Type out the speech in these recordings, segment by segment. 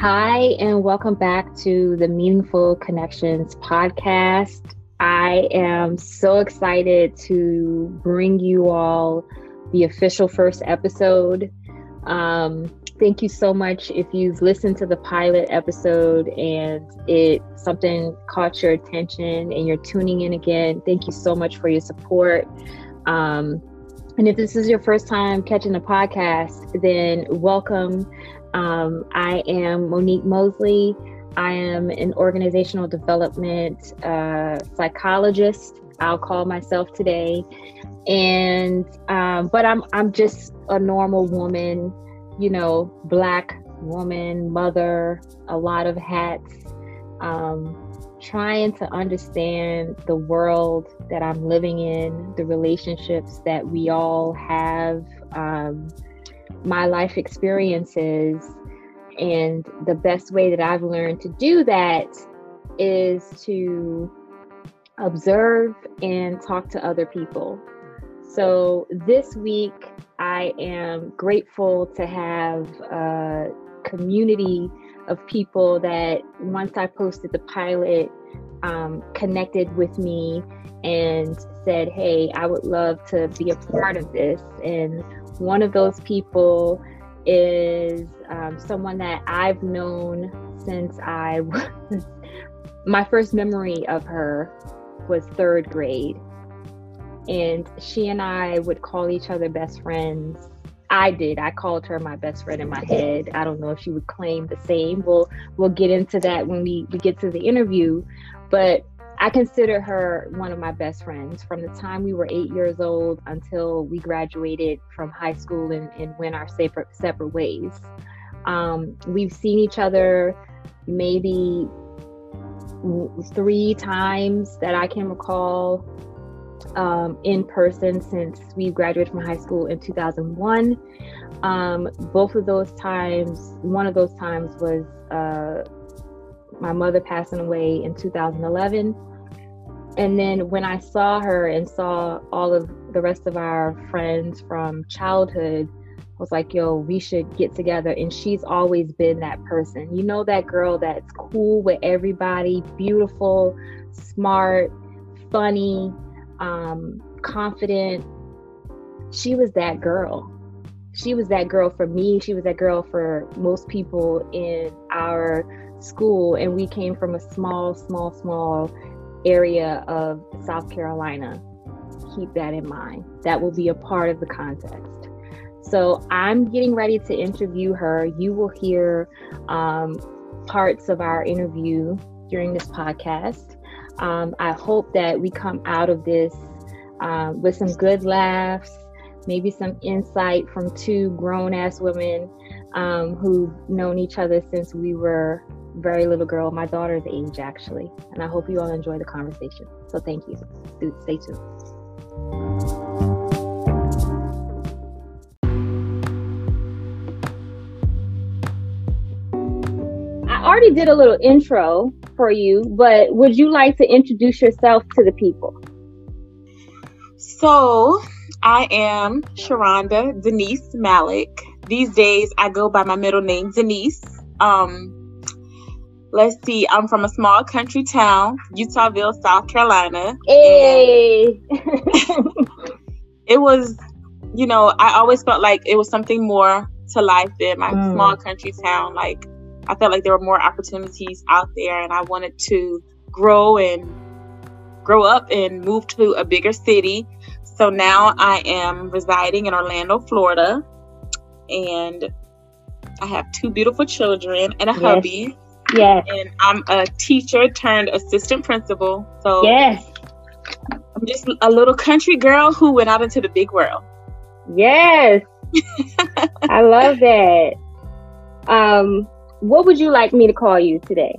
Hi, and welcome back to the Meaningful Connections podcast. I am so excited to bring you all the official first episode. Thank you so much if you've listened to the pilot episode and something caught your attention and you're tuning in again. Thank you so much for your support. And if this is your first time catching the podcast, then welcome. I am Monique Mosley. I am an organizational development psychologist, I'll call myself today. And, but I'm just a normal woman, you know, Black woman, mother, a lot of hats, trying to understand the world that I'm living in, the relationships that we all have, my life experiences. And the best way that I've learned to do that is to observe and talk to other people. So this week, I am grateful to have a community of people that, once I posted the pilot, connected with me and said, hey, I would love to be a part of this. And one of those people is someone that I've known since I was, my first memory of her was third grade. And she and I would call each other best friends. I called her my best friend in my head. I don't know if she would claim the same. We'll get into that when we get to the interview. But I consider her one of my best friends from the time we were 8 years old until we graduated from high school and went our separate ways. We've seen each other maybe three times that I can recall in person since we graduated from high school in 2001. Both of those times, one of those times was my mother passing away in 2011. And then when I saw her and saw all of the rest of our friends from childhood, I was like, yo, we should get together. And she's always been that person. You know, that girl that's cool with everybody, beautiful, smart, funny, confident. She was that girl. She was that girl for me. She was that girl for most people in our school. And we came from a small area of South Carolina. Keep that in mind. That will be a part of the context. So I'm getting ready to interview her. You will hear parts of our interview during this podcast. I hope that we come out of this with some good laughs, maybe some insight from two grown-ass women who've known each other since we were very little girl, my daughter's age, actually. And I hope you all enjoy the conversation. So thank you. Stay tuned. I already did a little intro for you, but would you like to introduce yourself to the people? So I am Sharonda Denise Malik. These days I go by my middle name, Denise. Let's see, I'm from a small country town, Utahville, South Carolina. Hey! It was, you know, I always felt like it was something more to life than my small country town. Like, I felt like there were more opportunities out there, and I wanted to grow up and move to a bigger city. So now I am residing in Orlando, Florida, and I have two beautiful children and a hubby. Yes. And I'm a teacher turned assistant principal. So yes, I'm just a little country girl who went out into the big world. Yes. I love that. What would you like me to call you today?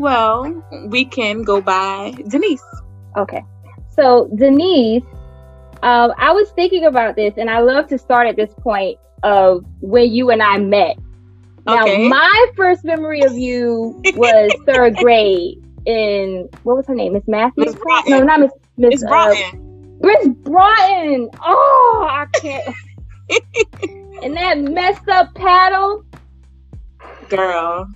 Well, we can go by Denise. Okay. So Denise, I was thinking about this, and I love to start at this point of when you and I met. Now, my first memory of you was third grade in, what was her name? Miss Matthews? Miss Broughton. No, not Miss Broughton. Miss Broughton. Oh, I can't. And that messed up paddle. Girl.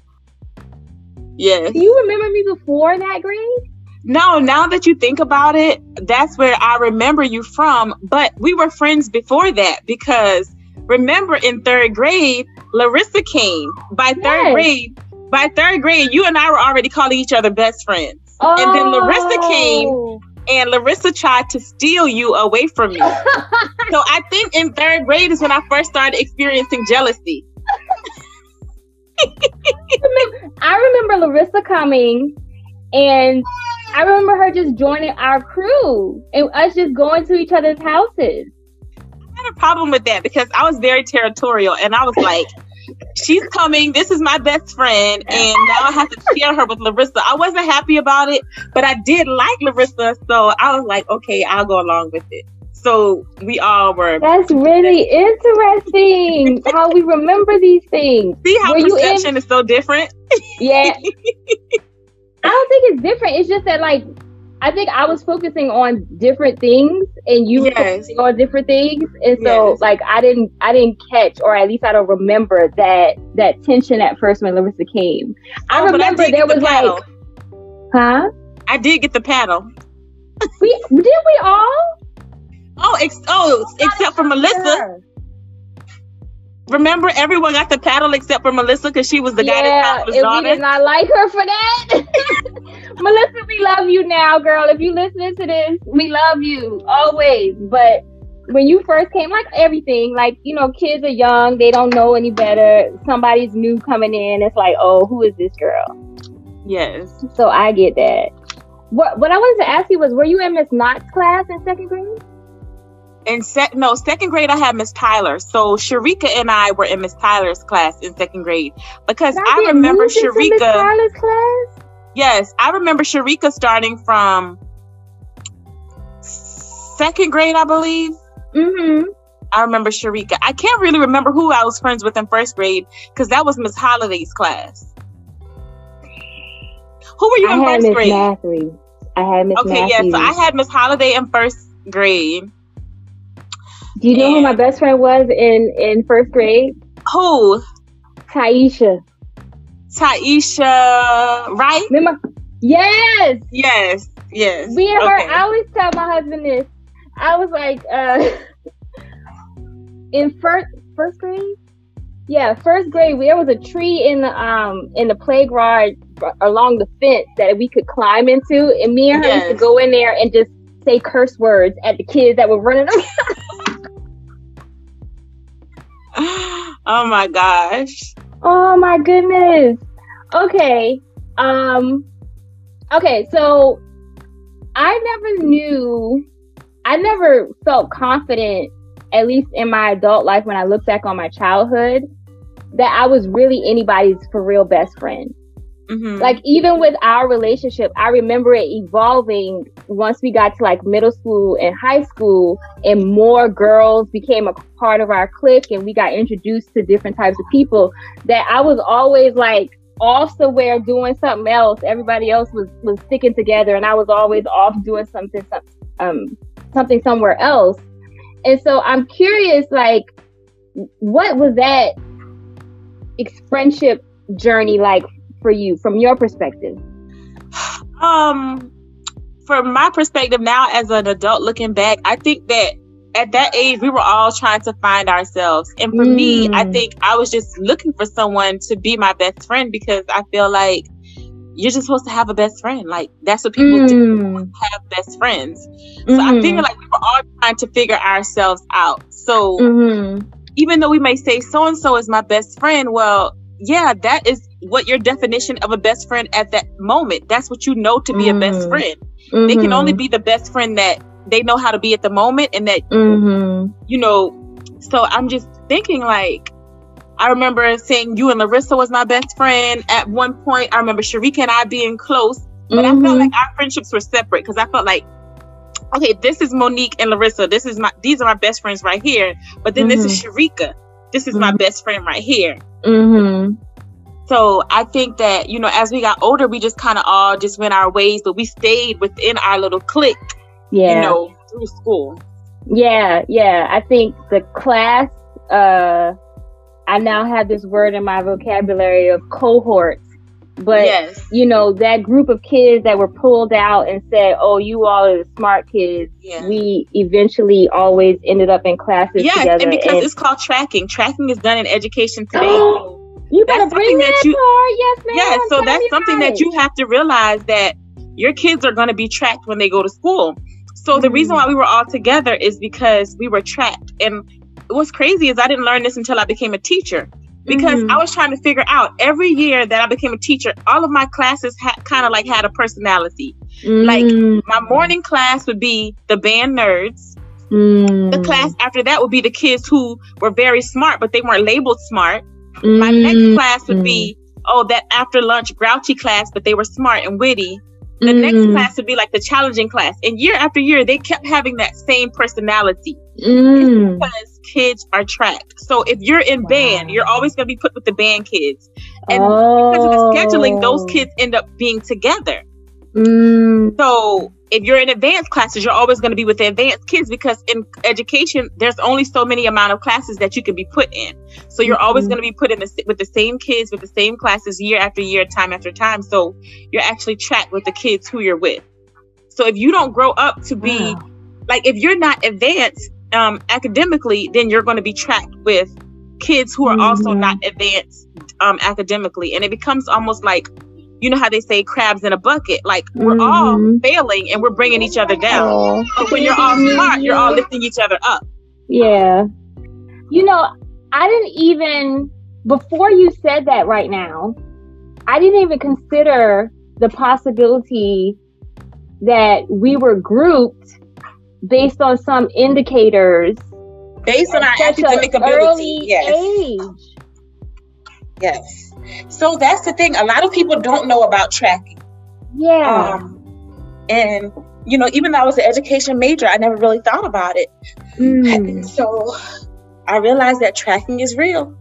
Yes. Do you remember me before that grade? No, now that you think about it, that's where I remember you from. But we were friends before that, because remember in third grade, Larissa came. By third grade, you and I were already calling each other best friends. Oh. And then Larissa came, and Larissa tried to steal you away from me. So I think in third grade is when I first started experiencing jealousy. I remember Larissa coming, and I remember her just joining our crew and us just going to each other's houses. I had a problem with that because I was very territorial, and I was like, she's coming, this is my best friend, and now I have to share her with Larissa. I wasn't happy about it, but I did like Larissa, so I was like, okay, I'll go along with it. So we all were. That's really interesting how we remember these things. See how perception is so different? Yeah. I don't think it's different. It's just that, like, I think I was focusing on different things, and you were focusing on different things, and so like I didn't catch, or at least I don't remember that tension at first when Larissa came. I remember there was like, huh? I did get the paddle. Did we all? Except for Melissa. Remember, everyone got the paddle except for Melissa because she was the guy that was daughter. We did not like her for that. Melissa, we love you now, girl. If you listen to this, we love you always. But when you first came, like everything, like, you know, kids are young, they don't know any better. Somebody's new coming in. It's like, oh, who is this girl? Yes. So I get that. What I wanted to ask you was, were you in Miss Knott's class in second grade? Second grade I had Miss Tyler. So Sharika and I were in Miss Tyler's class in second grade, because I remember Sharika. Miss Tyler's class? Yes, I remember Sharika starting from second grade, I believe. Mm-hmm. I remember Sharika. I can't really remember who I was friends with in first grade, because that was Miss Holliday's class. Who were you in first grade? I had Miss Matthews. Okay, so I had Miss Holliday in first grade. Do you know who my best friend was in first grade? Who? Taisha. Taisha, right? Remember? Yes. Yes. Yes. Me and her. I always tell my husband this. I was like, in first grade. Yeah, first grade. There was a tree in the playground along the fence that we could climb into, and me and her used to go in there and just say curse words at the kids that were running around. Oh my gosh. Oh my goodness. Okay. Okay, so I never felt confident, at least in my adult life when I look back on my childhood, that I was really anybody's for real best friend. Mm-hmm. Like, even with our relationship, I remember it evolving once we got to like middle school and high school, and more girls became a part of our clique, and we got introduced to different types of people, that I was always like off somewhere doing something else. Everybody else was sticking together, and I was always off doing something somewhere else. And so I'm curious, like, what was that friendship journey like for you, from your perspective? From my perspective now as an adult looking back, I think that at that age we were all trying to find ourselves, and for me, I think I was just looking for someone to be my best friend, because I feel like you're just supposed to have a best friend. Like, that's what people do, have best friends. So I think like we were all trying to figure ourselves out. So even though we may say so and so is my best friend, well, yeah, that is what your definition of a best friend at that moment. That's what you know to be a best friend. Mm-hmm. They can only be the best friend that they know how to be at the moment, and that, you know, so I'm just thinking, like, I remember saying you and Larissa was my best friend at one point. I remember Sharika and I being close, but I felt like our friendships were separate, because I felt like, okay, this is Monique and Larissa. These are my best friends right here. But then this is Sharika. This is my best friend right here. Mm-hmm. So I think that, you know, as we got older, we just kind of all just went our ways, but we stayed within our little clique, you know, through school. Yeah. I think the class I now have this word in my vocabulary of cohorts. But, yes. You know, that group of kids that were pulled out and said, oh, you all are the smart kids. Yeah. We eventually always ended up in classes together. And because it's called tracking. Tracking is done in education today. You better bring that more. Yes, ma'am. Yeah, so that's something that you have to realize, that your kids are going to be tracked when they go to school. So the reason why we were all together is because we were tracked. And what's crazy is I didn't learn this until I became a teacher. Because I was trying to figure out, every year that I became a teacher, all of my classes had a personality. Like my morning class would be the band nerds. The class after that would be the kids who were very smart, but they weren't labeled smart. My next class would be, that after lunch grouchy class, but they were smart and witty. The next class would be like the challenging class. And year after year, they kept having that same personality. It's because kids are tracked. So if you're in band, you're always going to be put with the band kids. And because of the scheduling, those kids end up being together. So if you're in advanced classes, you're always going to be with the advanced kids, because in education, there's only so many amount of classes that you can be put in. So you're always going to be put in with the same kids, with the same classes, year after year, time after time. So you're actually tracked with the kids who you're with. So if you don't grow up to be like, if you're not advanced academically, then you're going to be tracked with kids who are also not advanced academically. And it becomes almost like, you know how they say crabs in a bucket, like we're all failing and we're bringing each other down. But when you're all smart, you're all lifting each other up. Yeah. You know, before you said that right now, I didn't even consider the possibility that we were grouped based on some indicators. Based on our academic ability. Yes. Age. Yes. So that's the thing. A lot of people don't know about tracking. Yeah. And, you know, even though I was an education major, I never really thought about it. And so I realized that tracking is real.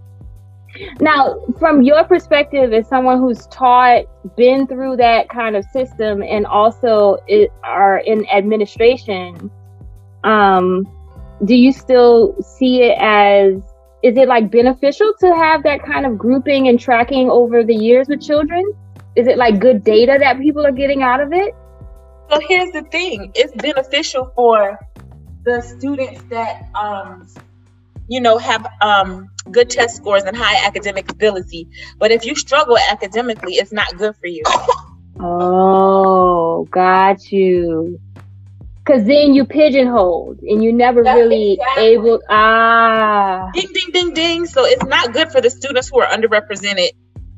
Now, from your perspective, as someone who's taught, been through that kind of system, and also are in administration, do you still see it as, is it like beneficial to have that kind of grouping and tracking over the years with children? Is it like good data that people are getting out of it? So here's the thing. It's beneficial for the students that, have good test scores and high academic ability. But if you struggle academically, it's not good for you. Oh, got you. Because then you pigeonholed and you never Ding, ding, ding, ding. So it's not good for the students who are underrepresented,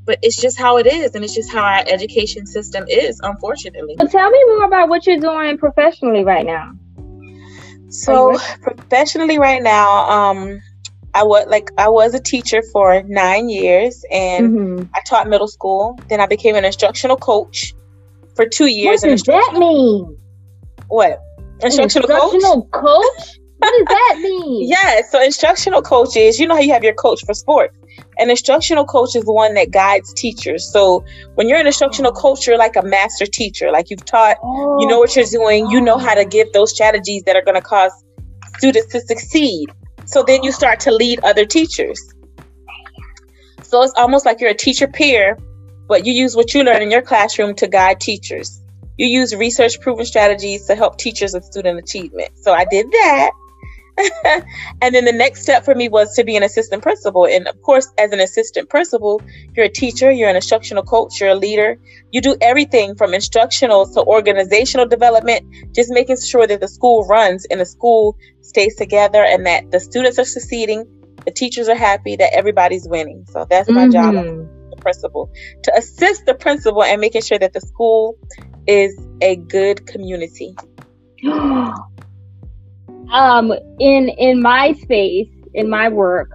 but it's just how it is. And it's just how our education system is, unfortunately. So tell me more about what you're doing professionally right now. So professionally right now, I was a teacher for 9 years, and I taught middle school. Then I became an instructional coach for 2 years. What does that mean? What? Instructional coach? What does that mean? Yes. So instructional coach is, you know how you have your coach for sports. An instructional coach is the one that guides teachers. So when you're an instructional coach, you're like a master teacher. Like you've taught, you know what you're doing. You know how to give those strategies that are going to cause students to succeed. So then you start to lead other teachers. So it's almost like you're a teacher peer, but you use what you learn in your classroom to guide teachers. You use research-proven strategies to help teachers with student achievement. So I did that. And then the next step for me was to be an assistant principal. And of course, as an assistant principal, you're a teacher, you're an instructional coach, you're a leader. You do everything from instructional to organizational development, just making sure that the school runs and the school stays together and that the students are succeeding, the teachers are happy, that everybody's winning. So that's my job as the principal, to assist the principal and making sure that the school is a good community. In my space, in my work,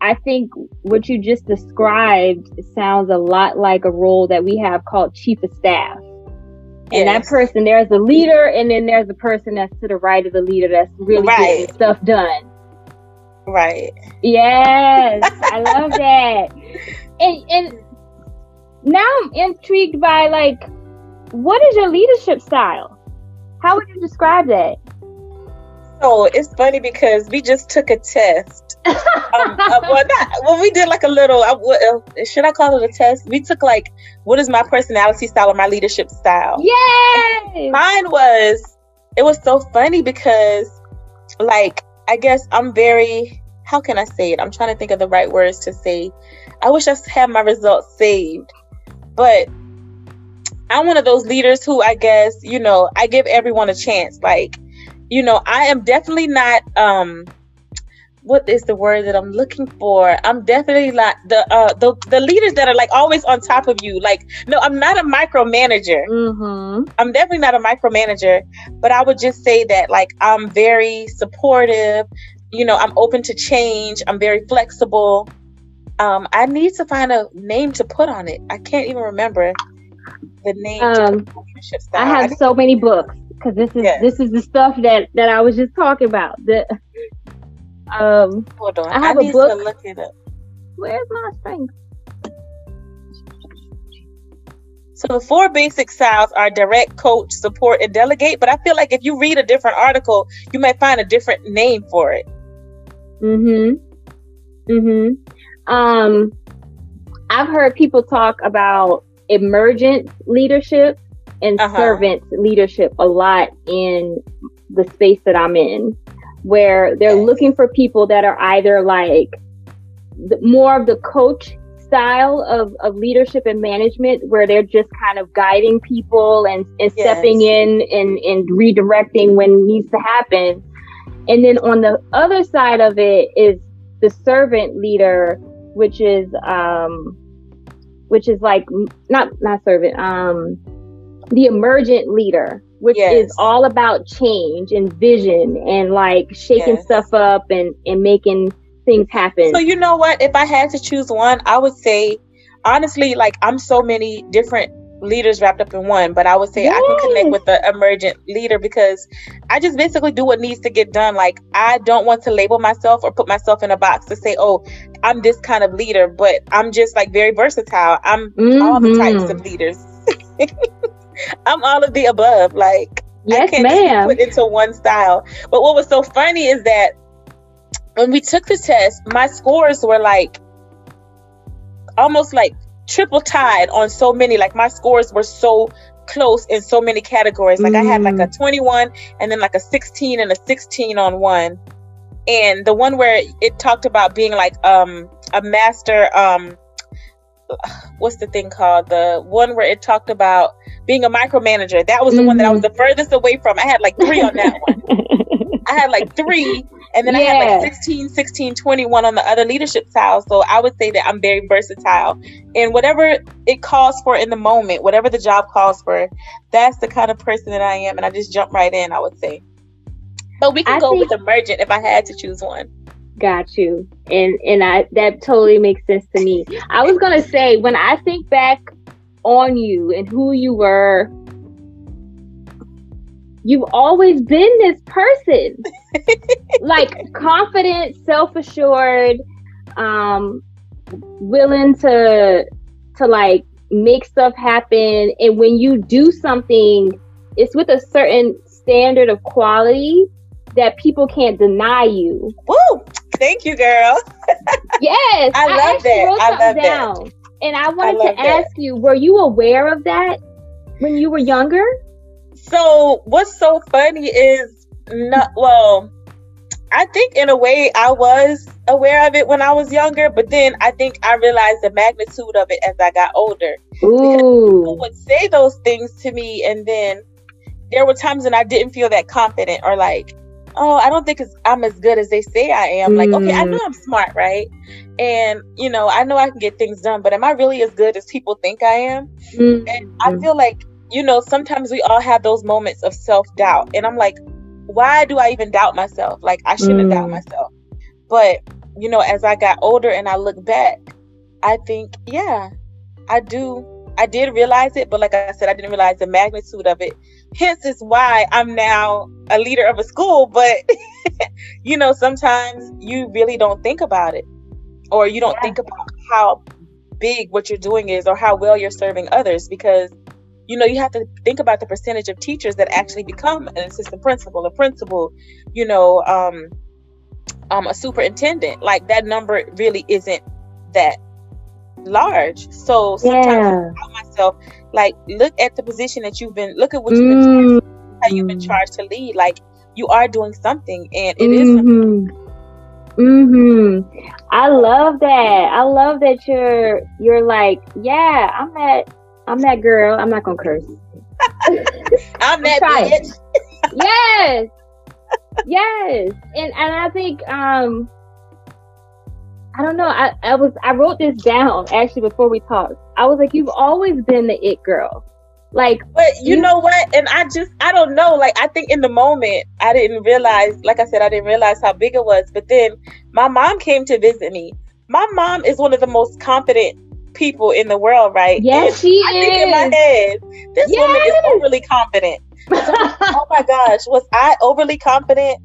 I think what you just described sounds a lot like a role that we have called chief of staff. And that person, there's the leader, and then there's the person that's to the right of the leader that's really getting stuff done. Right. Yes. I love that. And now I'm intrigued by, like, what is your leadership style? How would you describe that? Oh, it's funny because we just took a test Well, we did like a little, should I call it a test? We took like, what is my personality style or my leadership style? Yay! And mine was, it was so funny because like, I guess I'm very, how can I say it? I'm trying to think of the right words to say. I wish I had my results saved, but I'm one of those leaders who I guess, you know, I give everyone a chance. Like, you know, I am definitely not, what is the word that I'm looking for? I'm definitely not the leaders that are like always on top of you. Like, no, I'm not a micromanager. Mm-hmm. I'm definitely not a micromanager, but I would just say that like, I'm very supportive. You know, I'm open to change. I'm very flexible. I need to find a name to put on it. I can't even remember the name. I have so many books because this is the stuff that I was just talking about. Hold on. I have a book. To look it up. Where's my thing? So the four basic styles are direct, coach, support, and delegate. But I feel like if you read a different article, you might find a different name for it. Mm-hmm. Mm-hmm. I've heard people talk about emergent leadership and servant leadership a lot in the space that I'm in, where they're looking for people that are either like more of the coach style of leadership and management, where they're just kind of guiding people and stepping in and redirecting when needs to happen. And then on the other side of it is the servant leader, which is like not servant, the emergent leader, which is all about change and vision and like shaking stuff up and making things happen. So you know what? If I had to choose one, I would say, honestly, like I'm so many different leaders wrapped up in one, but I would say I can connect with the emergent leader because I just basically do what needs to get done. Like I don't want to label myself or put myself in a box to say, oh, I'm this kind of leader, but I'm just like very versatile. I'm all the types of leaders. I'm all of the above. Like I can't just put into one style. But what was so funny is that when we took the test, my scores were like almost like triple tied on so many. Like my scores were so close in so many categories. Like I had like a 21 and then like a 16 and a 16 on one. And the one where it talked about being like a master, what's the thing called? The one where it talked about being a micromanager. That was the one that I was the furthest away from. I had like 3 on that one. I had like 3. And then I had like 16, 21 on the other leadership style. So I would say that I'm very versatile. And whatever it calls for in the moment, whatever the job calls for, that's the kind of person that I am. And I just jump right in, I would say. But we can go with emergent if I had to choose one. Got you. And I that totally makes sense to me. I was going to say, when I think back on you and who you were, you've always been this person, like confident, self-assured, willing to like make stuff happen. And when you do something, it's with a certain standard of quality that people can't deny you. Woo! Thank you, girl. Yes, I love that. I love down, that. And I wanted to ask you: were you aware of that when you were younger? So what's so funny is I think in a way I was aware of it when I was younger, but then I think I realized the magnitude of it as I got older. People would say those things to me, and then there were times when I didn't feel that confident, or like, oh, I don't think I'm as good as they say I am. Like, okay, I know I'm smart, right? And, you know, I know I can get things done, but am I really as good as people think I am? And I feel like, you know, sometimes we all have those moments of self-doubt. And I'm like, why do I even doubt myself? Like, I shouldn't doubt myself. But, you know, as I got older and I look back, I think, I did realize it. But like I said, I didn't realize the magnitude of it. Hence is why I'm now a leader of a school. But, you know, sometimes you really don't think about it, or you don't think about how big what you're doing is or how well you're serving others, because you know, you have to think about the percentage of teachers that actually become an assistant principal, a principal, you know, a superintendent. Like, that number really isn't that large. So sometimes I tell myself, like, look at the position that you've been, look at what you've been charged, how you've been charged to lead. Like, you are doing something, and it is something. I love that. I love that you're like, yeah, I'm that girl. I'm not gonna curse. I'm that bitch. Yes. Yes. And I think I don't know, I wrote this down actually before we talked. I was like, you've always been the it girl. Like, but you know what? And I don't know. Like, I think in the moment, I didn't realize how big it was. But then my mom came to visit me. My mom is one of the most confident people in the world, right? Yes, and I think in my head, this woman is overly confident. So, oh my gosh, was I overly confident?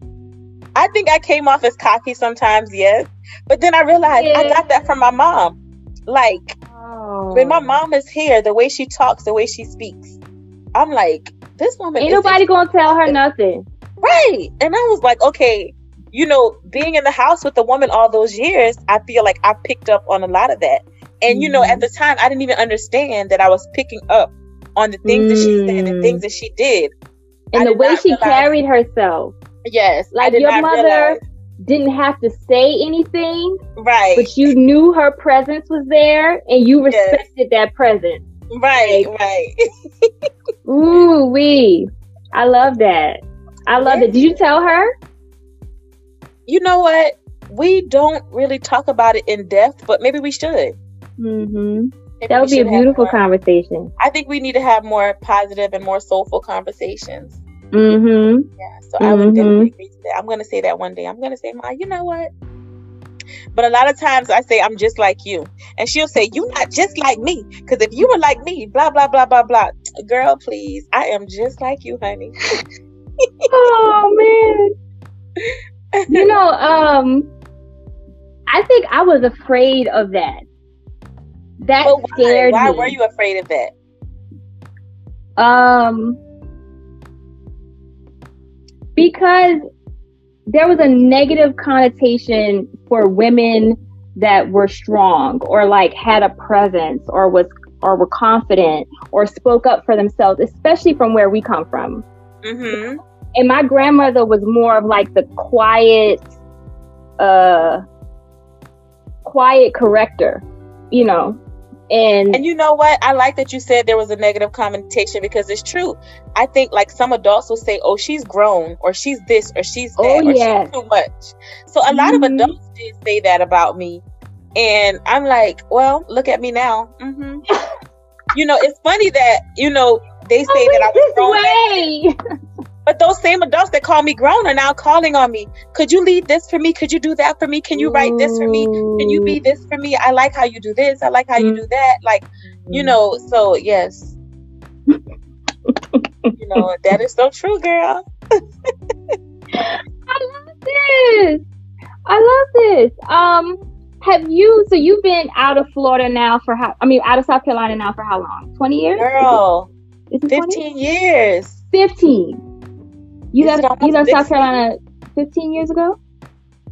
I think I came off as cocky sometimes, yes. But then I realized I got that from my mom. Like, when my mom is here, the way she talks, the way she speaks, I'm like, this woman ain't nobody gonna tell her nothing, right? And I was like, okay, you know, being in the house with the woman all those years, I feel like I picked up on a lot of that. And you know, at the time, I didn't even understand that I was picking up on the things that she said, the things that she did, and the way she carried herself. Yes, like your mother didn't have to say anything, right? But you knew her presence was there, and you respected that presence, right? Like, right. Ooh, I love that. I love it. Did you tell her? You know what? We don't really talk about it in depth, but maybe we should. That would be a beautiful conversation. I think we need to have more positive and more soulful conversations. Yeah, so I would definitely reach that. I'm gonna say that one day. I'm gonna say, Ma, you know what? But a lot of times I say, I'm just like you, and she'll say, you're not just like me, because if you were like me, blah blah blah blah blah. Girl, please, I am just like you, honey. Oh man. You know, I think I was afraid of that. That scared me. Why were you afraid of that? Because there was a negative connotation for women that were strong, or like had a presence, or were confident, or spoke up for themselves, especially from where we come from. And my grandmother was more of like the quiet corrector, you know. And you know what? I like that you said there was a negative connotation, because it's true. I think like some adults will say, oh, she's grown, or she's this, or she's that, or she's too much. So a lot of adults did say that about me. And I'm like, well, look at me now. You know, it's funny that, you know, they say that I was grown. But those same adults that call me grown are now calling on me. Could you lead this for me? Could you do that for me? Can you write this for me? Can you be this for me? I like how you do this. I like how you do that. Like, you know, so yes. You know, that is so true, girl. I love this. Have you, so you've been out of Florida now for out of South Carolina now for how long? 20 years? Girl, is it 15 20? Years. 15. You left South Carolina 15 years ago?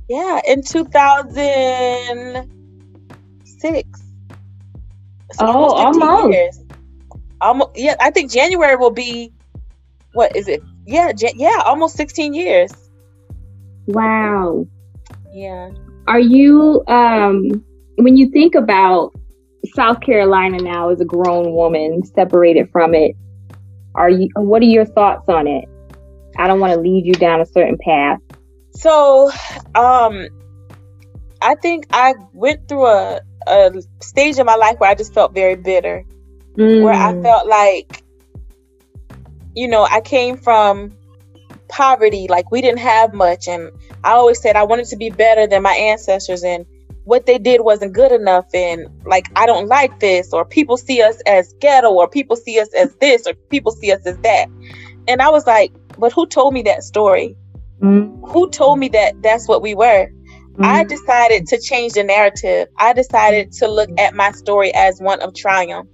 Yeah, in 2006. So almost 15 years. Yeah, I think January will be, what is it? Yeah, almost 16 years. Wow. Yeah. Are you, when you think about South Carolina now as a grown woman, separated from it, what are your thoughts on it? I don't want to lead you down a certain path. So, I think I went through a stage in my life where I just felt very bitter, where I felt like, you know, I came from poverty, like we didn't have much. And I always said I wanted to be better than my ancestors, and what they did wasn't good enough. And like, I don't like this, or people see us as ghetto, or people see us as this, or people see us as that. And I was like, but who told me that story? Who told me that that's what we were? I decided to change the narrative. I decided to look at my story as one of triumph.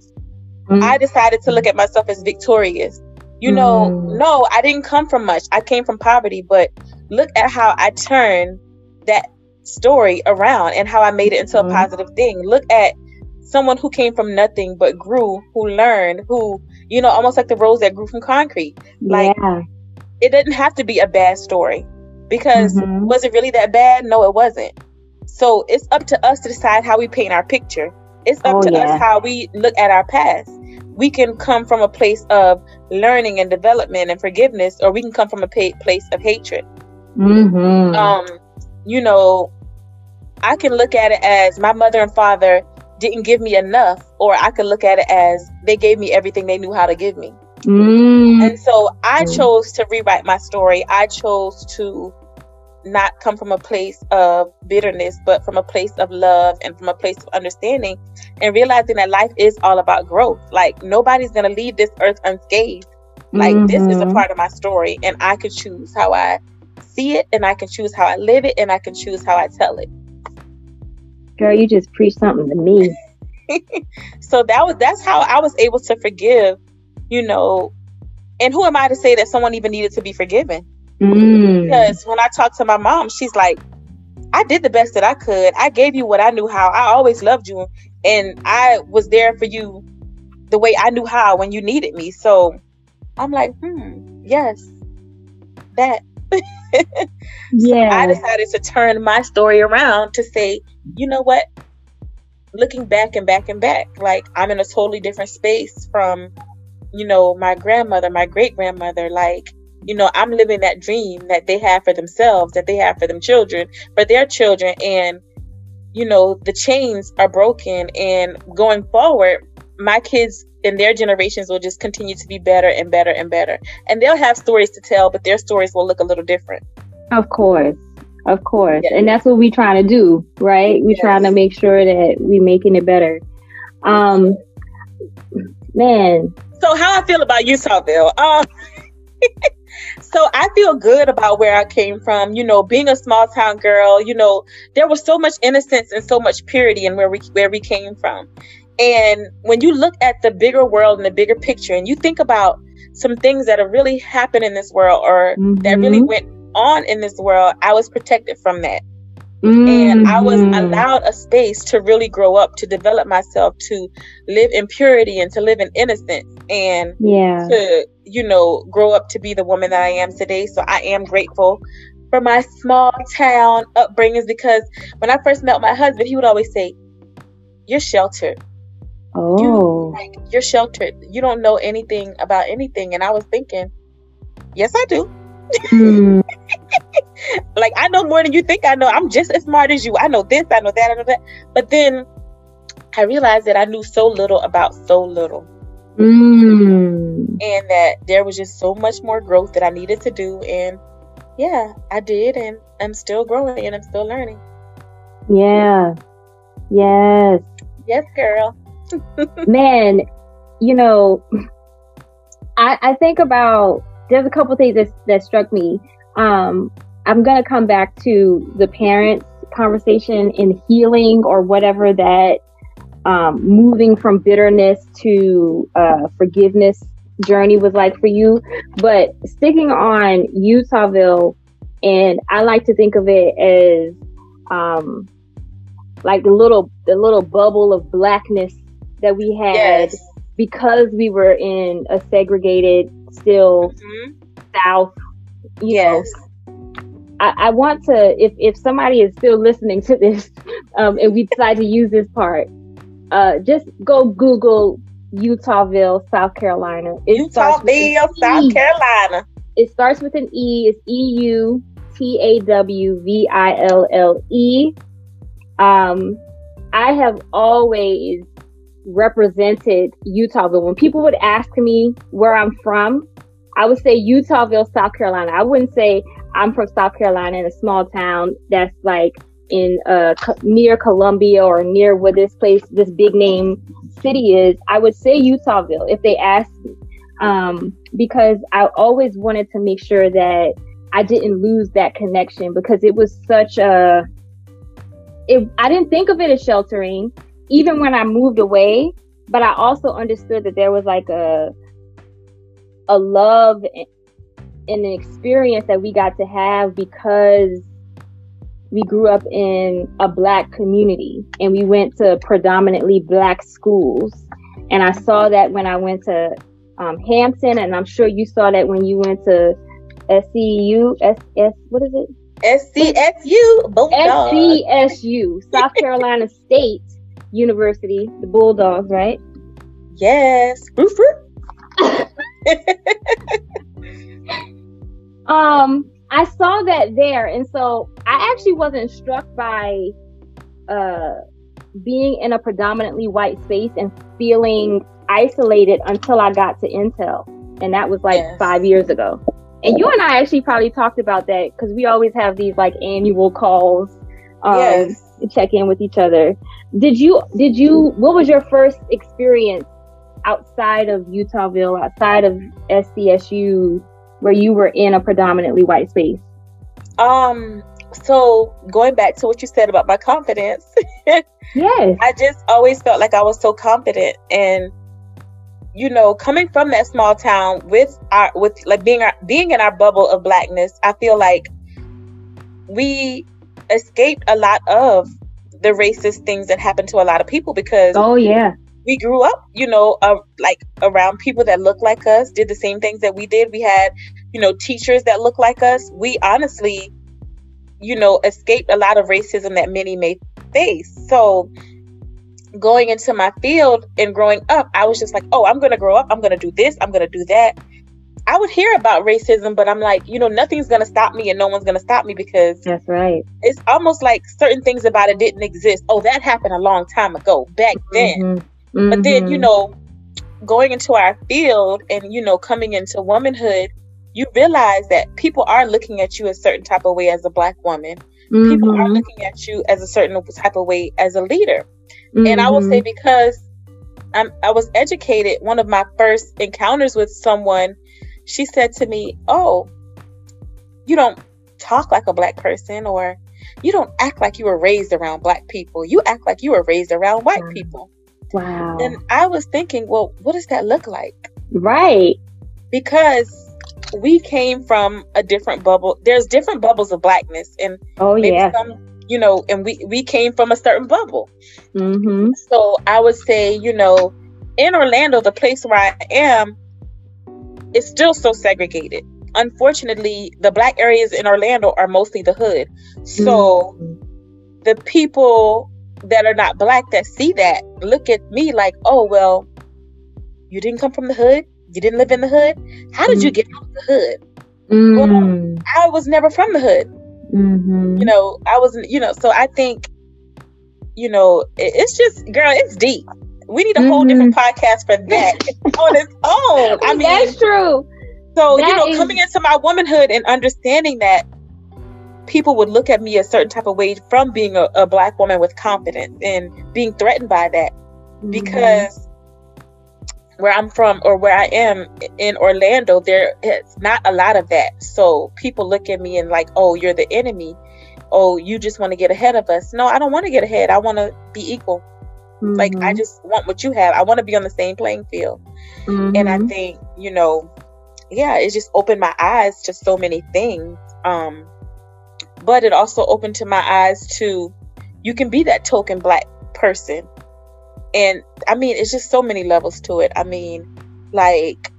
I decided to look at myself as victorious. You know, no, I didn't come from much. I came from poverty, but look at how I turned that story around and how I made it into a positive thing. Look at someone who came from nothing but grew, who learned, who, you know, almost like the rose that grew from concrete. Like, it didn't have to be a bad story, because was it really that bad? No, it wasn't. So it's up to us to decide how we paint our picture. It's up to us how we look at our past. We can come from a place of learning and development and forgiveness, or we can come from a place of hatred. You know, I can look at it as my mother and father didn't give me enough, or I could look at it as they gave me everything they knew how to give me. And so I chose to rewrite my story. I chose to not come from a place of bitterness, but from a place of love and from a place of understanding, and realizing that life is all about growth. Like, nobody's going to leave this earth unscathed. Like, this is a part of my story, and I could choose how I see it, and I can choose how I live it, and I can choose how I tell it. Girl, you just preached something to me. So that's how I was able to forgive, you know. And who am I to say that someone even needed to be forgiven? Because when I talk to my mom, she's like, I did the best that I could. I gave you what I knew how. I always loved you, and I was there for you the way I knew how when you needed me. So I'm like, yes, that. Yeah. So I decided to turn my story around to say, you know what, looking back and back and back, like, I'm in a totally different space from, you know, my grandmother, my great grandmother. Like, you know, I'm living that dream that they have for themselves, that they have for them children, for their children. And, you know, the chains are broken, and going forward, my kids and their generations will just continue to be better and better and better. And they'll have stories to tell, but their stories will look a little different. Of course. Yes. And that's what we're trying to do, right? We're trying to make sure that we're making it better. Man. So how I feel about Utahville. So I feel good about where I came from, you know, being a small town girl. You know, there was so much innocence and so much purity in where we came from. And when you look at the bigger world and the bigger picture, and you think about some things that have really happened in this world, or that really went on in this world, I was protected from that. And I was allowed a space to really grow up, to develop myself, to live in purity and to live in innocence, and to, you know, grow up to be the woman that I am today. So I am grateful for my small town upbringings, because when I first met my husband, he would always say, "You're sheltered. You're sheltered. You don't know anything about anything." And I was thinking, yes, I do. Like, I know more than you think I know. I'm just as smart as you. I know this, I know that, I know that. But then I realized that I knew so little about so little. And that there was just so much more growth that I needed to do. And yeah, I did. And I'm still growing, and I'm still learning. Yeah. Yes. Yes, girl. Man, you know, I think about, there's a couple things that struck me. I'm going to come back to the parents conversation in healing, or whatever that moving from bitterness to forgiveness journey was like for you. But sticking on Utahville, and I like to think of it as like the little bubble of blackness that we had, because we were in a segregated, still South. You know, I want to, if somebody is still listening to this, and we decide to use this part, just go Google Utahville, South Carolina. Utahville, South Carolina. It starts with an E. It's EUTAWVILLE. I have always represented Utahville. When people would ask me where I'm from, I would say Utahville, South Carolina. I wouldn't say I'm from South Carolina in a small town that's like in near Columbia, or near where this big name city is. I would say Utahville if they asked me, because I always wanted to make sure that I didn't lose that connection, because it was such a. I didn't think of it as sheltering, even when I moved away, but I also understood that there was like a love and an experience that we got to have because we grew up in a Black community and we went to predominantly Black schools. And I saw that when I went to Hampton, and I'm sure you saw that when you went to SCSU, South Carolina State University, the Bulldogs, right? Yes. I saw that there, and so I actually wasn't struck by being in a predominantly white space and feeling isolated until I got to Intel, and that was like 5 years ago. And you and I actually probably talked about that because we always have these like annual calls to check in with each other. Did you? What was your first experience outside of Utahville, outside of SCSU, where you were in a predominantly white space? So going back to what you said about my confidence, yes, I just always felt like I was so confident, and you know, coming from that small town being in our bubble of Blackness, I feel like we escaped a lot of the racist things that happened to a lot of people because we grew up, you know, around people that looked like us, did the same things that we did. We had, you know, teachers that looked like us. We honestly, you know, escaped a lot of racism that many may face. So going into my field and growing up, I was just like, oh, I'm going to grow up. I'm going to do this. I'm going to do that. I would hear about racism, but I'm like, you know, nothing's going to stop me and no one's going to stop me because that's right. It's almost like certain things about it didn't exist. Oh, that happened a long time ago back then. Mm-hmm. Mm-hmm. But then, you know, going into our field and, you know, coming into womanhood, you realize that people are looking at you a certain type of way as a Black woman. Mm-hmm. People are looking at you as a certain type of way as a leader. Mm-hmm. And I will say, because I was educated, one of my first encounters with someone, she said to me, oh, you don't talk like a Black person, or you don't act like you were raised around Black people. You act like you were raised around white people. Wow. And I was thinking, well, what does that look like? Right. Because we came from a different bubble. There's different bubbles of Blackness. And some, you know, and we came from a certain bubble. Mm-hmm. So I would say, you know, in Orlando, the place where I am, it's still so segregated. Unfortunately, the Black areas in Orlando are mostly the hood. So the people that are not Black that see that look at me like, oh, well, you didn't come from the hood, you didn't live in the hood, how did you get out of the hood? Well, I was never from the hood. Mm-hmm. You know, I wasn't, you know, so I think, you know, it's just, girl, it's deep. We need a whole different podcast for that on its own. I mean, that's true. So that, you know, coming into my womanhood and understanding that people would look at me a certain type of way from being a Black woman with confidence and being threatened by that. Because where I'm from, or where I am in Orlando, there is not a lot of that. So people look at me and like, oh, you're the enemy. Oh, you just want to get ahead of us. No, I don't want to get ahead. I want to be equal. Mm-hmm. Like, I just want what you have. I want to be on the same playing field. Mm-hmm. And I think, you know, yeah, it just opened my eyes to so many things. But it also opened to my eyes to, you can be that token Black person. And I mean, it's just so many levels to it. I mean, like,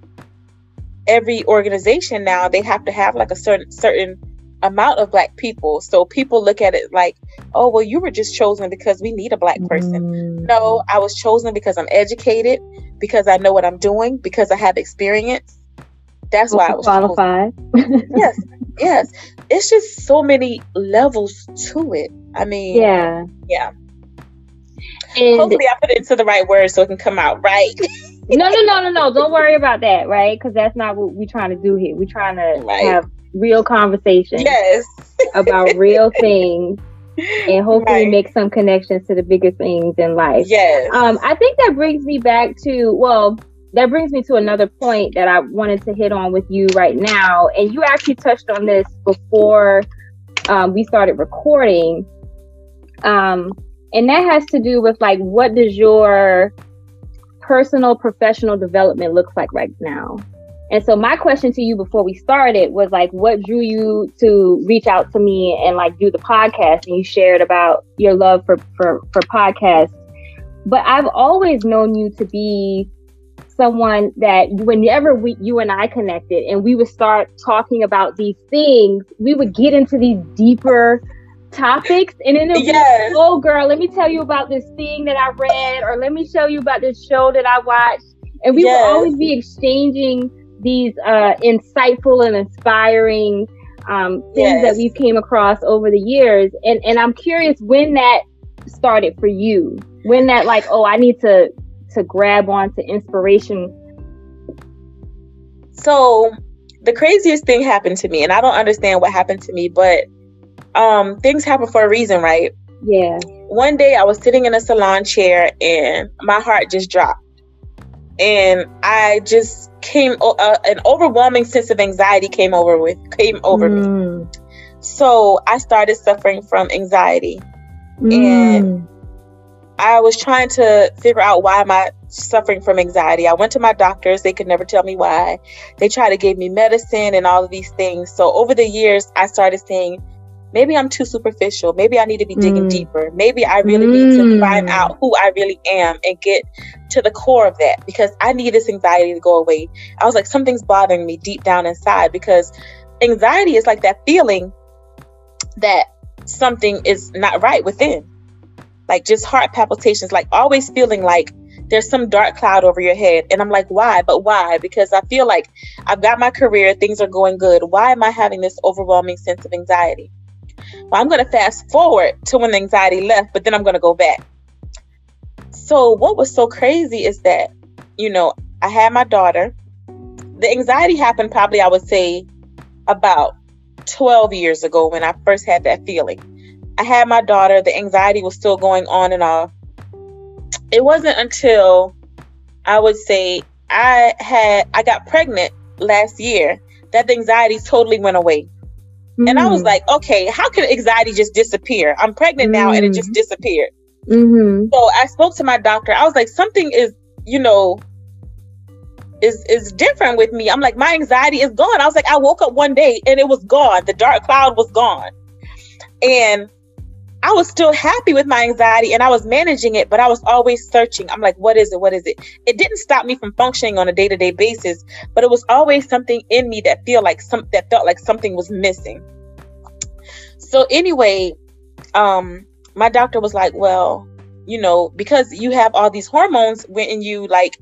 every organization now, they have to have like a certain amount of Black people. So people look at it like, oh, well, you were just chosen because we need a Black person. No, I was chosen because I'm educated, because I know what I'm doing, because I have experience. That's why I was qualified. Yes. It's just so many levels to it. I mean, yeah. And hopefully I put it into the right words so it can come out right. No. Don't worry about that, right? Because that's not what we're trying to do here. We're trying to have real conversations. Yes. About real things, and hopefully make some connections to the bigger things in life. Yes. I think that brings me back to, that brings me to another point that I wanted to hit on with you right now. And you actually touched on this before we started recording. And that has to do with, like, what does your personal, professional development look like right now? And so my question to you before we started was like, what drew you to reach out to me and like do the podcast? And you shared about your love for podcasts. But I've always known you to be someone that whenever you and I connected and we would start talking about these things, we would get into these deeper topics, and then it'll be, oh girl, let me tell you about this thing that I read, or let me show you about this show that I watched. And we will always be exchanging these insightful and inspiring things that we've came across over the years. And I'm curious when that started for you, when that like, oh, I need to grab onto inspiration. So the craziest thing happened to me, and I don't understand what happened to me, but things happen for a reason, right? Yeah. One day I was sitting in a salon chair and my heart just dropped. And I just an overwhelming sense of anxiety came over me. So I started suffering from anxiety. And I was trying to figure out why am I suffering from anxiety. I went to my doctors. They could never tell me why. They tried to give me medicine and all of these things. So over the years, I started saying, maybe I'm too superficial. Maybe I need to be digging deeper. Maybe I really need to find out who I really am and get to the core of that, because I need this anxiety to go away. I was like, something's bothering me deep down inside, because anxiety is like that feeling that something is not right within. Like just heart palpitations, like always feeling like there's some dark cloud over your head. And I'm like, why? But why? Because I feel like I've got my career. Things are going good. Why am I having this overwhelming sense of anxiety? Well, I'm going to fast forward to when the anxiety left, but then I'm going to go back. So what was so crazy is that, you know, I had my daughter. The anxiety happened probably, I would say, about 12 years ago when I first had that feeling. I had my daughter. The anxiety was still going on and off. It wasn't until I would say I got pregnant last year that the anxiety totally went away. And I was like, okay, how can anxiety just disappear? I'm pregnant now and it just disappeared. So I spoke to my doctor. I was like, something is, you know, is different with me. I'm like, my anxiety is gone. I was like, I woke up one day and it was gone. The dark cloud was gone. And I was still happy with my anxiety and I was managing it, but I was always searching. I'm like, what is it? What is it? It didn't stop me from functioning on a day-to-day basis, but it was always something in me that felt like something was missing. So anyway, my doctor was like, well, you know, because you have all these hormones when you like,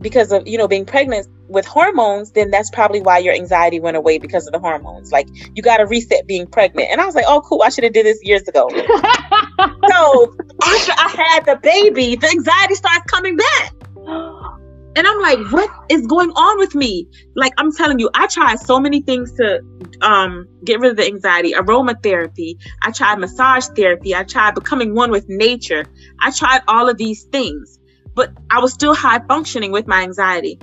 because of, you know, being pregnant with hormones, then that's probably why your anxiety went away, because of the hormones. Like, you got to reset being pregnant. And I was like, oh, cool. I should have did this years ago. So after I had the baby, the anxiety starts coming back. And I'm like, what is going on with me? Like, I'm telling you, I tried so many things to get rid of the anxiety. Aromatherapy. I tried massage therapy. I tried becoming one with nature. I tried all of these things, but I was still high functioning with my anxiety.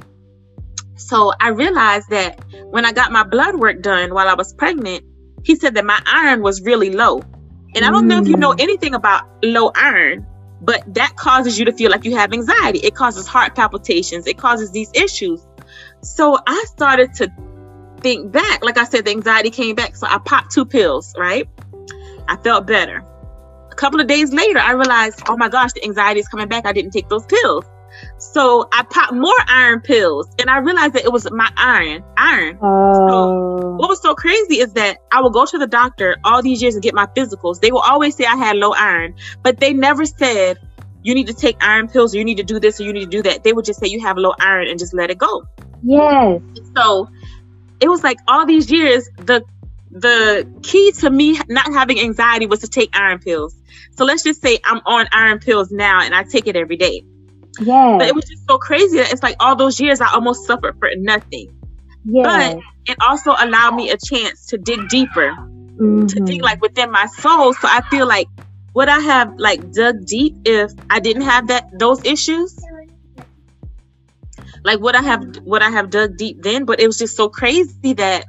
So I realized that when I got my blood work done while I was pregnant, he said that my iron was really low. And I don't know if you know anything about low iron, but that causes you to feel like you have anxiety. It causes heart palpitations. It causes these issues. So I started to think back. Like I said, the anxiety came back. So I popped 2 pills, right? I felt better. A couple of days later, I realized, oh my gosh, the anxiety is coming back. I didn't take those pills. So I popped more iron pills and I realized that it was my iron. So what was so crazy is that I would go to the doctor all these years to get my physicals. They will always say I had low iron, but they never said you need to take iron pills, or you need to do this, or you need to do that. They would just say you have low iron and just let it go. Yes. So it was like all these years, the key to me not having anxiety was to take iron pills. So let's just say I'm on iron pills now and I take it every day. Yeah, but it was just so crazy that it's like all those years I almost suffered for nothing. Yeah, but it also allowed me a chance to dig deeper, to dig like within my soul. So I feel like would I have like dug deep if I didn't have those issues? Like would I have dug deep then? But it was just so crazy that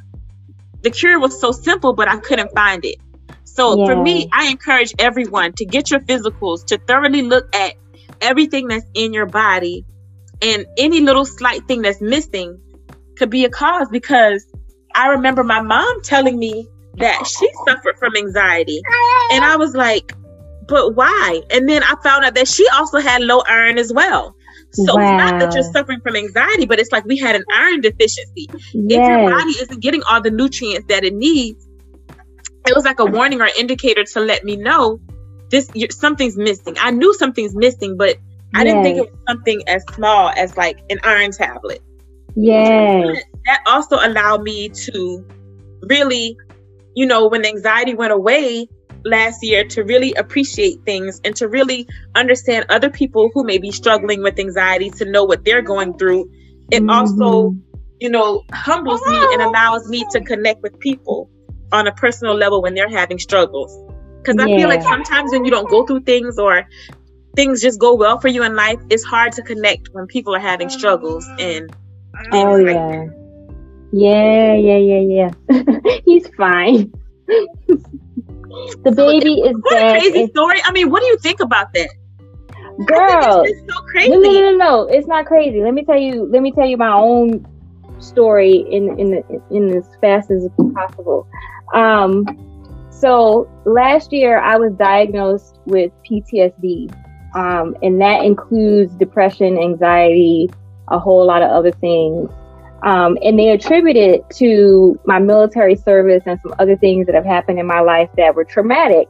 the cure was so simple, but I couldn't find it. So for me, I encourage everyone to get your physicals, to thoroughly look at everything that's in your body, and any little slight thing that's missing, could be a cause, because I remember my mom telling me that she suffered from anxiety. And I was like, but why? And then I found out that she also had low iron as well. So wow. It's not that you're suffering from anxiety, but it's like we had an iron deficiency. Yes. If your body isn't getting all the nutrients that it needs, it was like a warning or indicator to let me know something's missing. I knew something's missing, but I didn't think it was something as small as like an iron tablet. Yeah. That also allowed me to really, you know, when the anxiety went away last year, to really appreciate things and to really understand other people who may be struggling with anxiety, to know what they're going through. It also, you know, humbles me and allows me to connect with people on a personal level when they're having struggles. Because I feel like sometimes when you don't go through things or things just go well for you in life, it's hard to connect when people are having struggles and things like that. Yeah. He's fine. The baby is dead. Crazy story. I mean, what do you think about that? Girl, it's just so crazy. No, it's not crazy. Let me tell you my own story in as fast as possible. So last year I was diagnosed with PTSD, and that includes depression, anxiety, a whole lot of other things. And they attribute it to my military service and some other things that have happened in my life that were traumatic.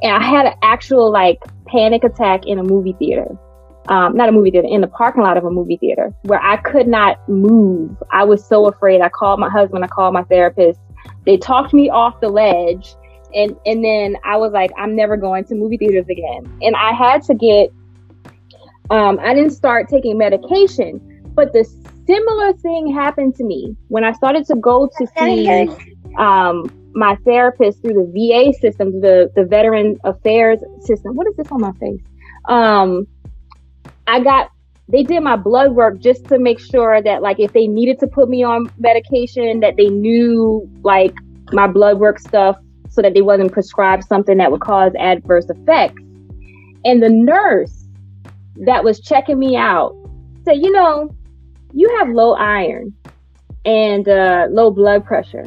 And I had an actual panic attack in a movie theater, in the parking lot of a movie theater, where I could not move. I was so afraid. I called my husband, I called my therapist. They talked me off the ledge. And then I was like, I'm never going to movie theaters again. And I had to get, I didn't start taking medication, but the similar thing happened to me when I started to go to see my therapist through the VA system, the Veteran Affairs system. What is this on my face? They did my blood work just to make sure that if they needed to put me on medication, that they knew my blood work stuff so that they wasn't prescribed something that would cause adverse effects. And the nurse that was checking me out said, you know, you have low iron and low blood pressure.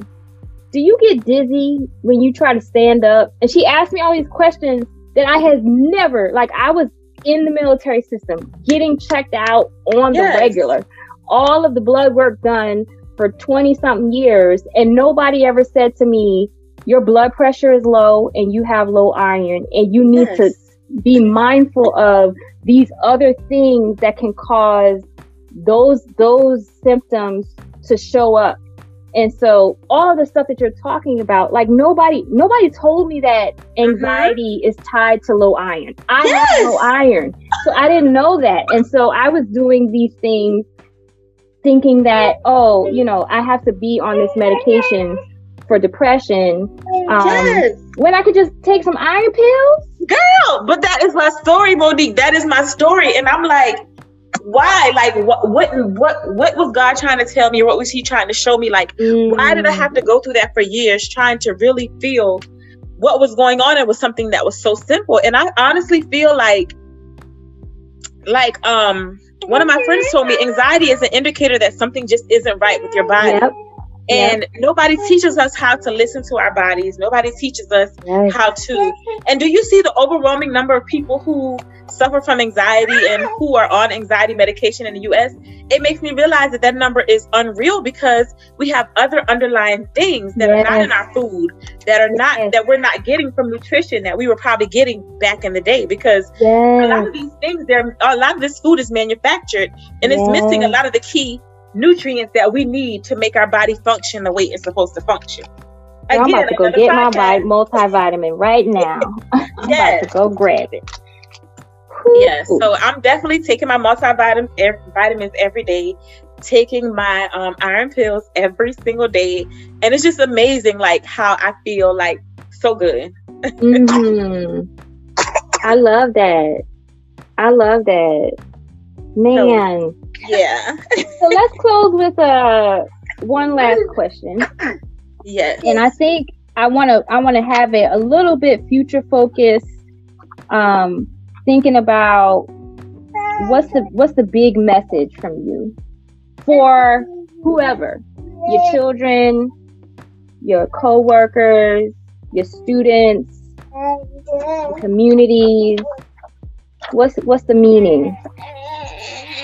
Do you get dizzy when you try to stand up? And she asked me all these questions that I had never, I was in the military system, getting checked out on the regular, all of the blood work done for 20 something years. And nobody ever said to me, your blood pressure is low and you have low iron and you need to be mindful of these other things that can cause those symptoms to show up. And so all of the stuff that you're talking about, nobody told me that anxiety is tied to low iron. I have low iron, so I didn't know that. And so I was doing these things thinking that, oh, you know, I have to be on this medication for depression, when I could just take some iron pills. Girl, but that is my story, Monique. That is my story. And I'm like, why? What was God trying to tell me? What was he trying to show me? Why did I have to go through that for years, trying to really feel what was going on? It was something that was so simple. And I honestly feel one of my friends told me anxiety is an indicator that something just isn't right with your body. Yep. And nobody teaches us how to listen to our bodies. Nobody teaches us how to. And do you see the overwhelming number of people who suffer from anxiety and who are on anxiety medication in the U.S.? It makes me realize that that number is unreal, because we have other underlying things that are not in our food, that are not, that we're not getting from nutrition, that we were probably getting back in the day, because a lot of these things, a lot of this food is manufactured and it's missing a lot of the key nutrients that we need to make our body function the way it's supposed to function. Again, I'm about to go get my multivitamin right now. I'm about to go grab it. Yeah, so I'm definitely taking my multivitamins every day, taking my iron pills every single day, and it's just amazing how I feel so good. I love that. Man. So let's close with one last question. Yes. And I think I want to have it a little bit future focused, thinking about what's the big message from you for whoever, your children, your co-workers, your students, communities. What's the meaning?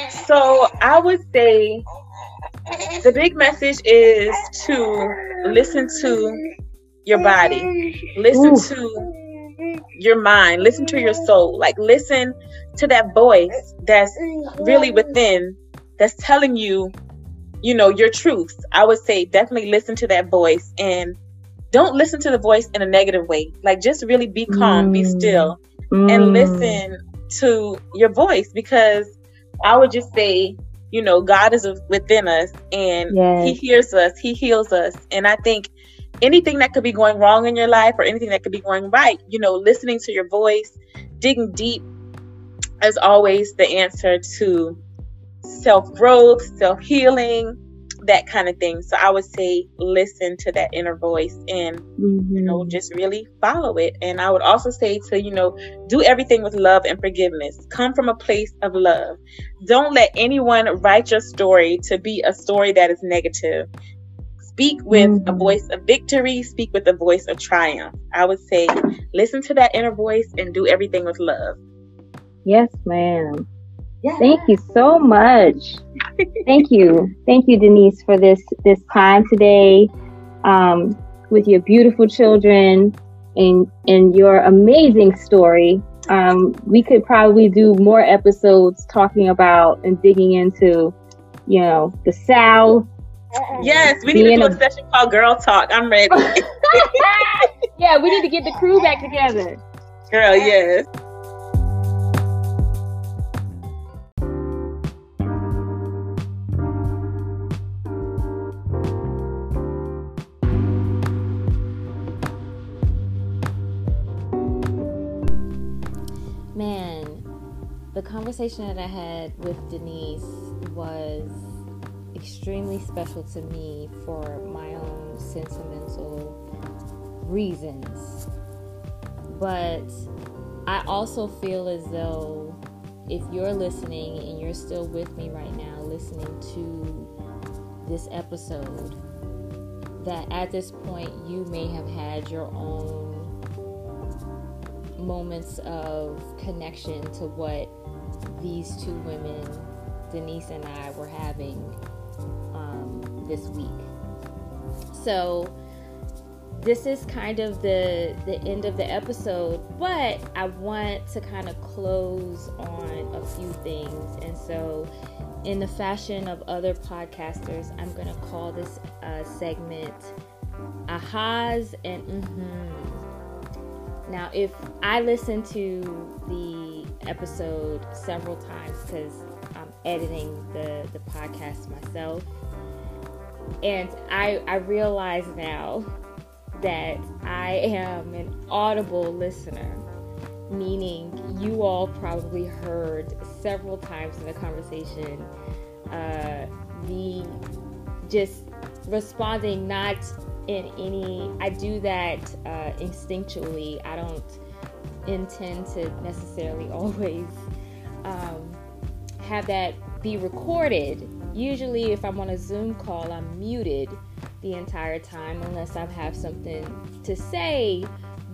So I would say the big message is to listen to your body, listen to your mind, listen to your soul. Like, listen to that voice that's really within, that's telling you, you know, your truths. I would say definitely listen to that voice, and don't listen to the voice in a negative way. Like, just really be calm, be still, and listen to your voice, because I would just say, you know, God is within us, and He hears us, He heals us. And I think anything that could be going wrong in your life, or anything that could be going right, you know, listening to your voice, digging deep is always the answer to self-growth, self-healing, that kind of thing. So I would say listen to that inner voice, and you know, just really follow it. And I would also say to, you know, do everything with love and forgiveness. Come from a place of love. Don't let anyone write your story to be a story that is negative. Speak with a voice of victory. Speak with a voice of triumph. I would say listen to that inner voice and do everything with love. Yes, ma'am. Yes. Thank you so much. Thank you, Denise, for this time today with your beautiful children and your amazing story. We could probably do more episodes talking about and digging into, you know, the South. Yes, we need to do a session called Girl Talk. I'm ready. Yeah, we need to get the crew back together. Girl, yes. The conversation that I had with Denise was extremely special to me for my own sentimental reasons. But I also feel as though if you're listening and you're still with me right now, listening to this episode, that at this point you may have had your own moments of connection to what these two women, Denise and I, were having this week. So this is kind of the end of the episode, but I want to kind of close on a few things. And so, in the fashion of other podcasters, I'm going to call this segment Ahas and Mm-hmm. Now, if I listen to the episode several times, because I'm editing the podcast myself, and I realize now that I am an audible listener, meaning you all probably heard several times in the conversation the just responding, not in any, I do that instinctually. I don't intend to necessarily always have that be recorded. Usually if I'm on a Zoom call, I'm muted the entire time unless I have something to say.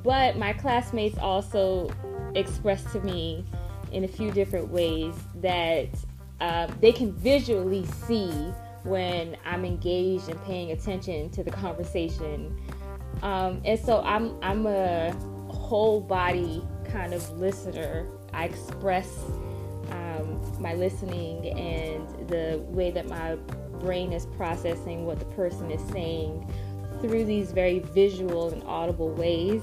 But my classmates also expressed to me in a few different ways that they can visually see when I'm engaged and paying attention to the conversation. And so I'm a whole body kind of listener. I express my listening and the way that my brain is processing what the person is saying through these very visual and audible ways.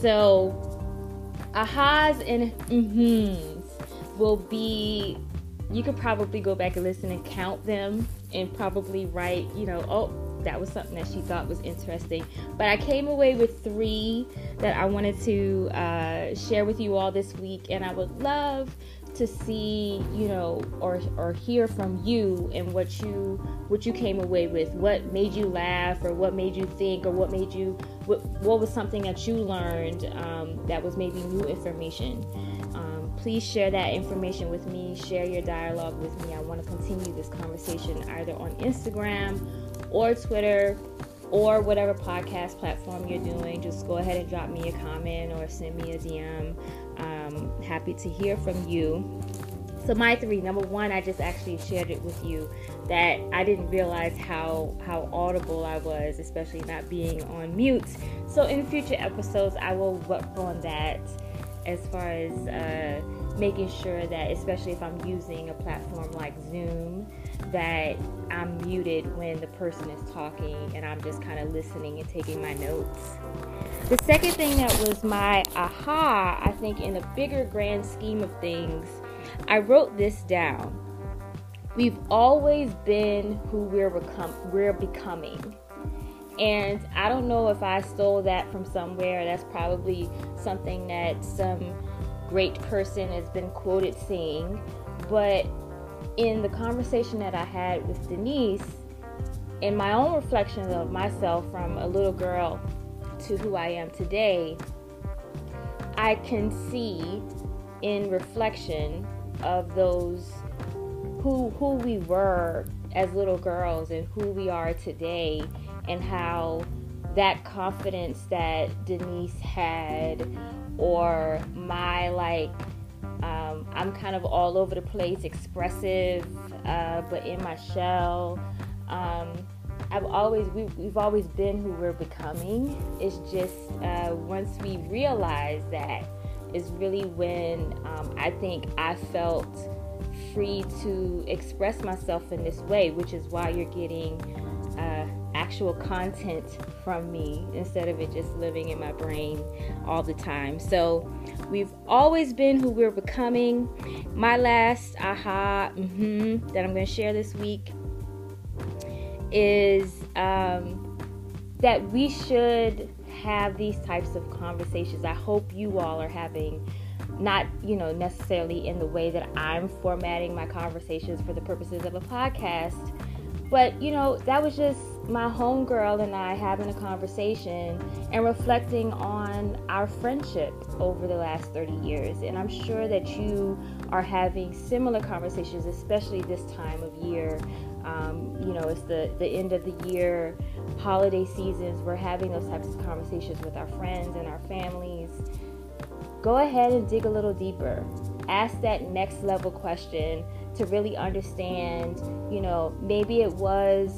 So ahas and mm-hmms will be, you could probably go back and listen and count them and probably write, you know, oh, that was something that she thought was interesting. But I came away with 3 that I wanted to share with you all this week, and I would love to see, you know, or hear from you and what you came away with. What made you laugh, or what made you think, or what was something that you learned that was maybe new information Please share that information with me. Share your dialogue with me. I want to continue this conversation either on Instagram or Twitter or whatever podcast platform you're doing. Just go ahead and drop me a comment or send me a DM. Happy to hear from you. So my three. Number one, I just actually shared it with you that I didn't realize how audible I was, especially not being on mute. So in future episodes, I will work on that as far as making sure that, especially if I'm using a platform like Zoom, that I'm muted when the person is talking and I'm just kind of listening and taking my notes. The second thing that was my aha, I think in the bigger grand scheme of things, I wrote this down. We've always been who we're becoming. And I don't know if I stole that from somewhere. That's probably something that some great person has been quoted saying. But in the conversation that I had with Denise, in my own reflection of myself from a little girl to who I am today, I can see in reflection of those who we were as little girls and who we are today, and how that confidence that Denise had, or my I'm kind of all over the place, expressive, but in my shell. We've always been who we're becoming. It's just once we realize that is really when I think I felt free to express myself in this way, which is why you're getting actual content from me instead of it just living in my brain all the time. So we've always been who we're becoming. My last aha that I'm going to share this week is that we should have these types of conversations. I hope you all are having, not necessarily in the way that I'm formatting my conversations for the purposes of a podcast, but that was just my homegirl and I having a conversation and reflecting on our friendship over the last 30 years. And I'm sure that you are having similar conversations, especially this time of year. It's the end of the year, holiday seasons. We're having those types of conversations with our friends and our families. Go ahead and dig a little deeper. Ask that next level question to really understand, maybe it was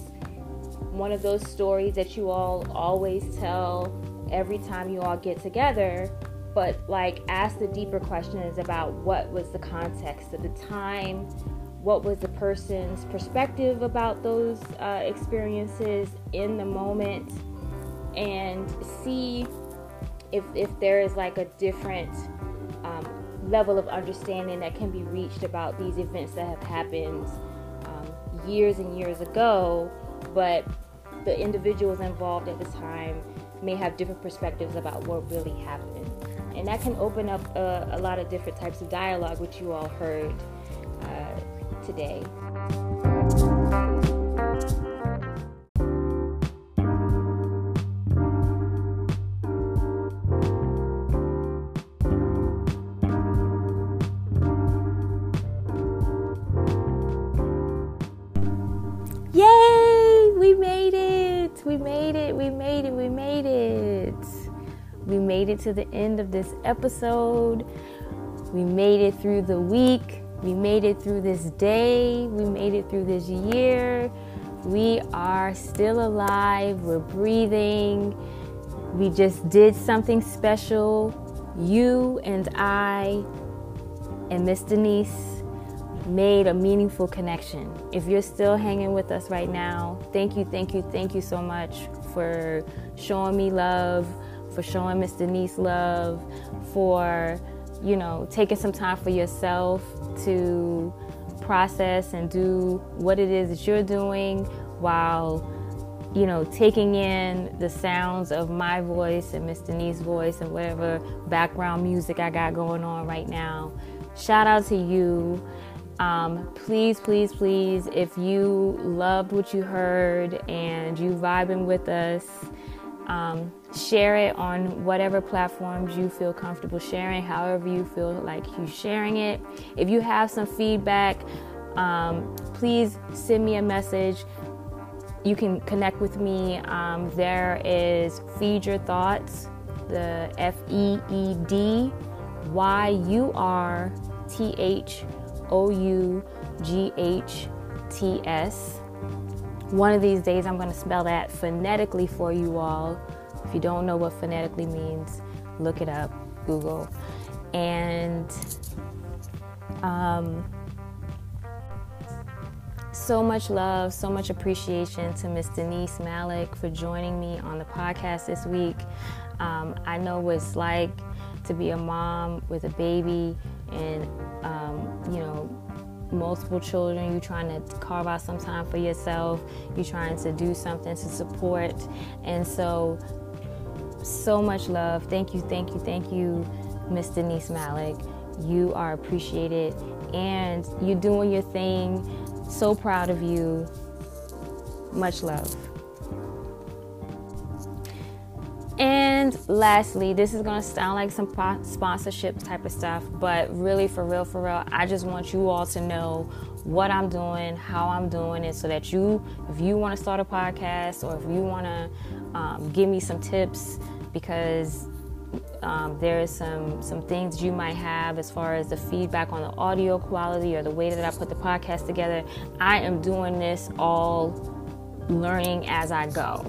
one of those stories that you all always tell every time you all get together, but ask the deeper questions about what was the context of the time, what was the person's perspective about those experiences in the moment, and see if there is a different level of understanding that can be reached about these events that have happened years and years ago, but the individuals involved at the time may have different perspectives about what really happened. And that can open up a lot of different types of dialogue, which you all heard today. It to the end of this episode. We made it through the week. We made it through this day. We made it through this year. We are still alive. We're breathing. We just did something special. You and I and Miss Denise made a meaningful connection. If you're still hanging with us right now, thank you so much for showing me love, for showing Miss Denise love, for, taking some time for yourself to process and do what it is that you're doing while, taking in the sounds of my voice and Miss Denise's voice and whatever background music I got going on right now. Shout out to you. Please, if you loved what you heard and you vibing with us, Share it on whatever platforms you feel comfortable sharing, however you feel like you sharing it. If you have some feedback, please send me a message. You can connect with me. There is Feed Your Thoughts, the FEEDYURTHOUGHTS. One of these days I'm going to spell that phonetically for you all. If you don't know what phonetically means, look it up, Google. And so much love, so much appreciation to Miss Denise Malik for joining me on the podcast this week. I know what it's like to be a mom with a baby and, multiple children. You're trying to carve out some time for yourself. You're trying to do something to support. And so much love. Thank you, Miss Denise Malik. You are appreciated and you're doing your thing. So proud of you. Much love. And lastly, this is going to sound like some sponsorship type of stuff, but really, for real, I just want you all to know what I'm doing, how I'm doing it, so that you, if you want to start a podcast or if you want to give me some tips, because there is some things you might have as far as the feedback on the audio quality or the way that I put the podcast together. I am doing this all learning as I go.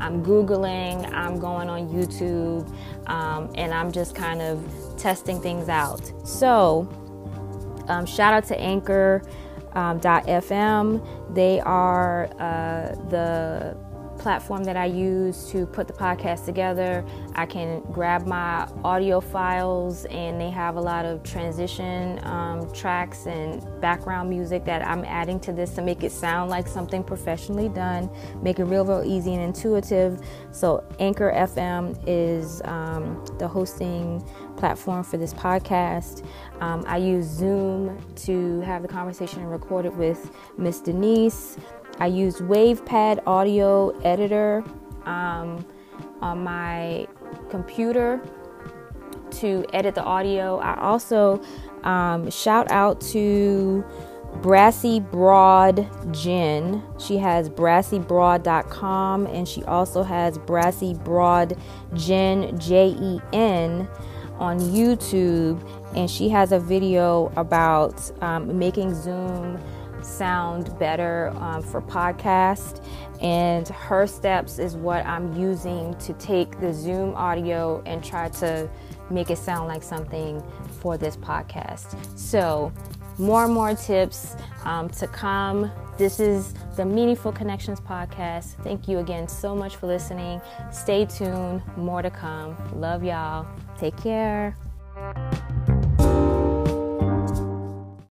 I'm Googling, I'm going on YouTube, and I'm just kind of testing things out. So, shout out to Anchor.fm. They are the platform that I use to put the podcast together. I can grab my audio files, and they have a lot of transition tracks and background music that I'm adding to this to make it sound like something professionally done, make it real easy and intuitive. So Anchor FM is the hosting platform for this podcast. I use Zoom to have the conversation and record it with Miss Denise. I use WavePad audio editor on my computer to edit the audio. I also shout out to Brassy Broad Jen. She has brassybroad.com, and she also has Brassy Broad Jen Jen on YouTube, and she has a video about making Zoom sound better for podcast, and her steps is what I'm using to take the Zoom audio and try to make it sound like something for this podcast. So more and more tips to come. This is the Meaningful Connections podcast. Thank you again so much for listening. Stay tuned, more to come. Love y'all. Take care.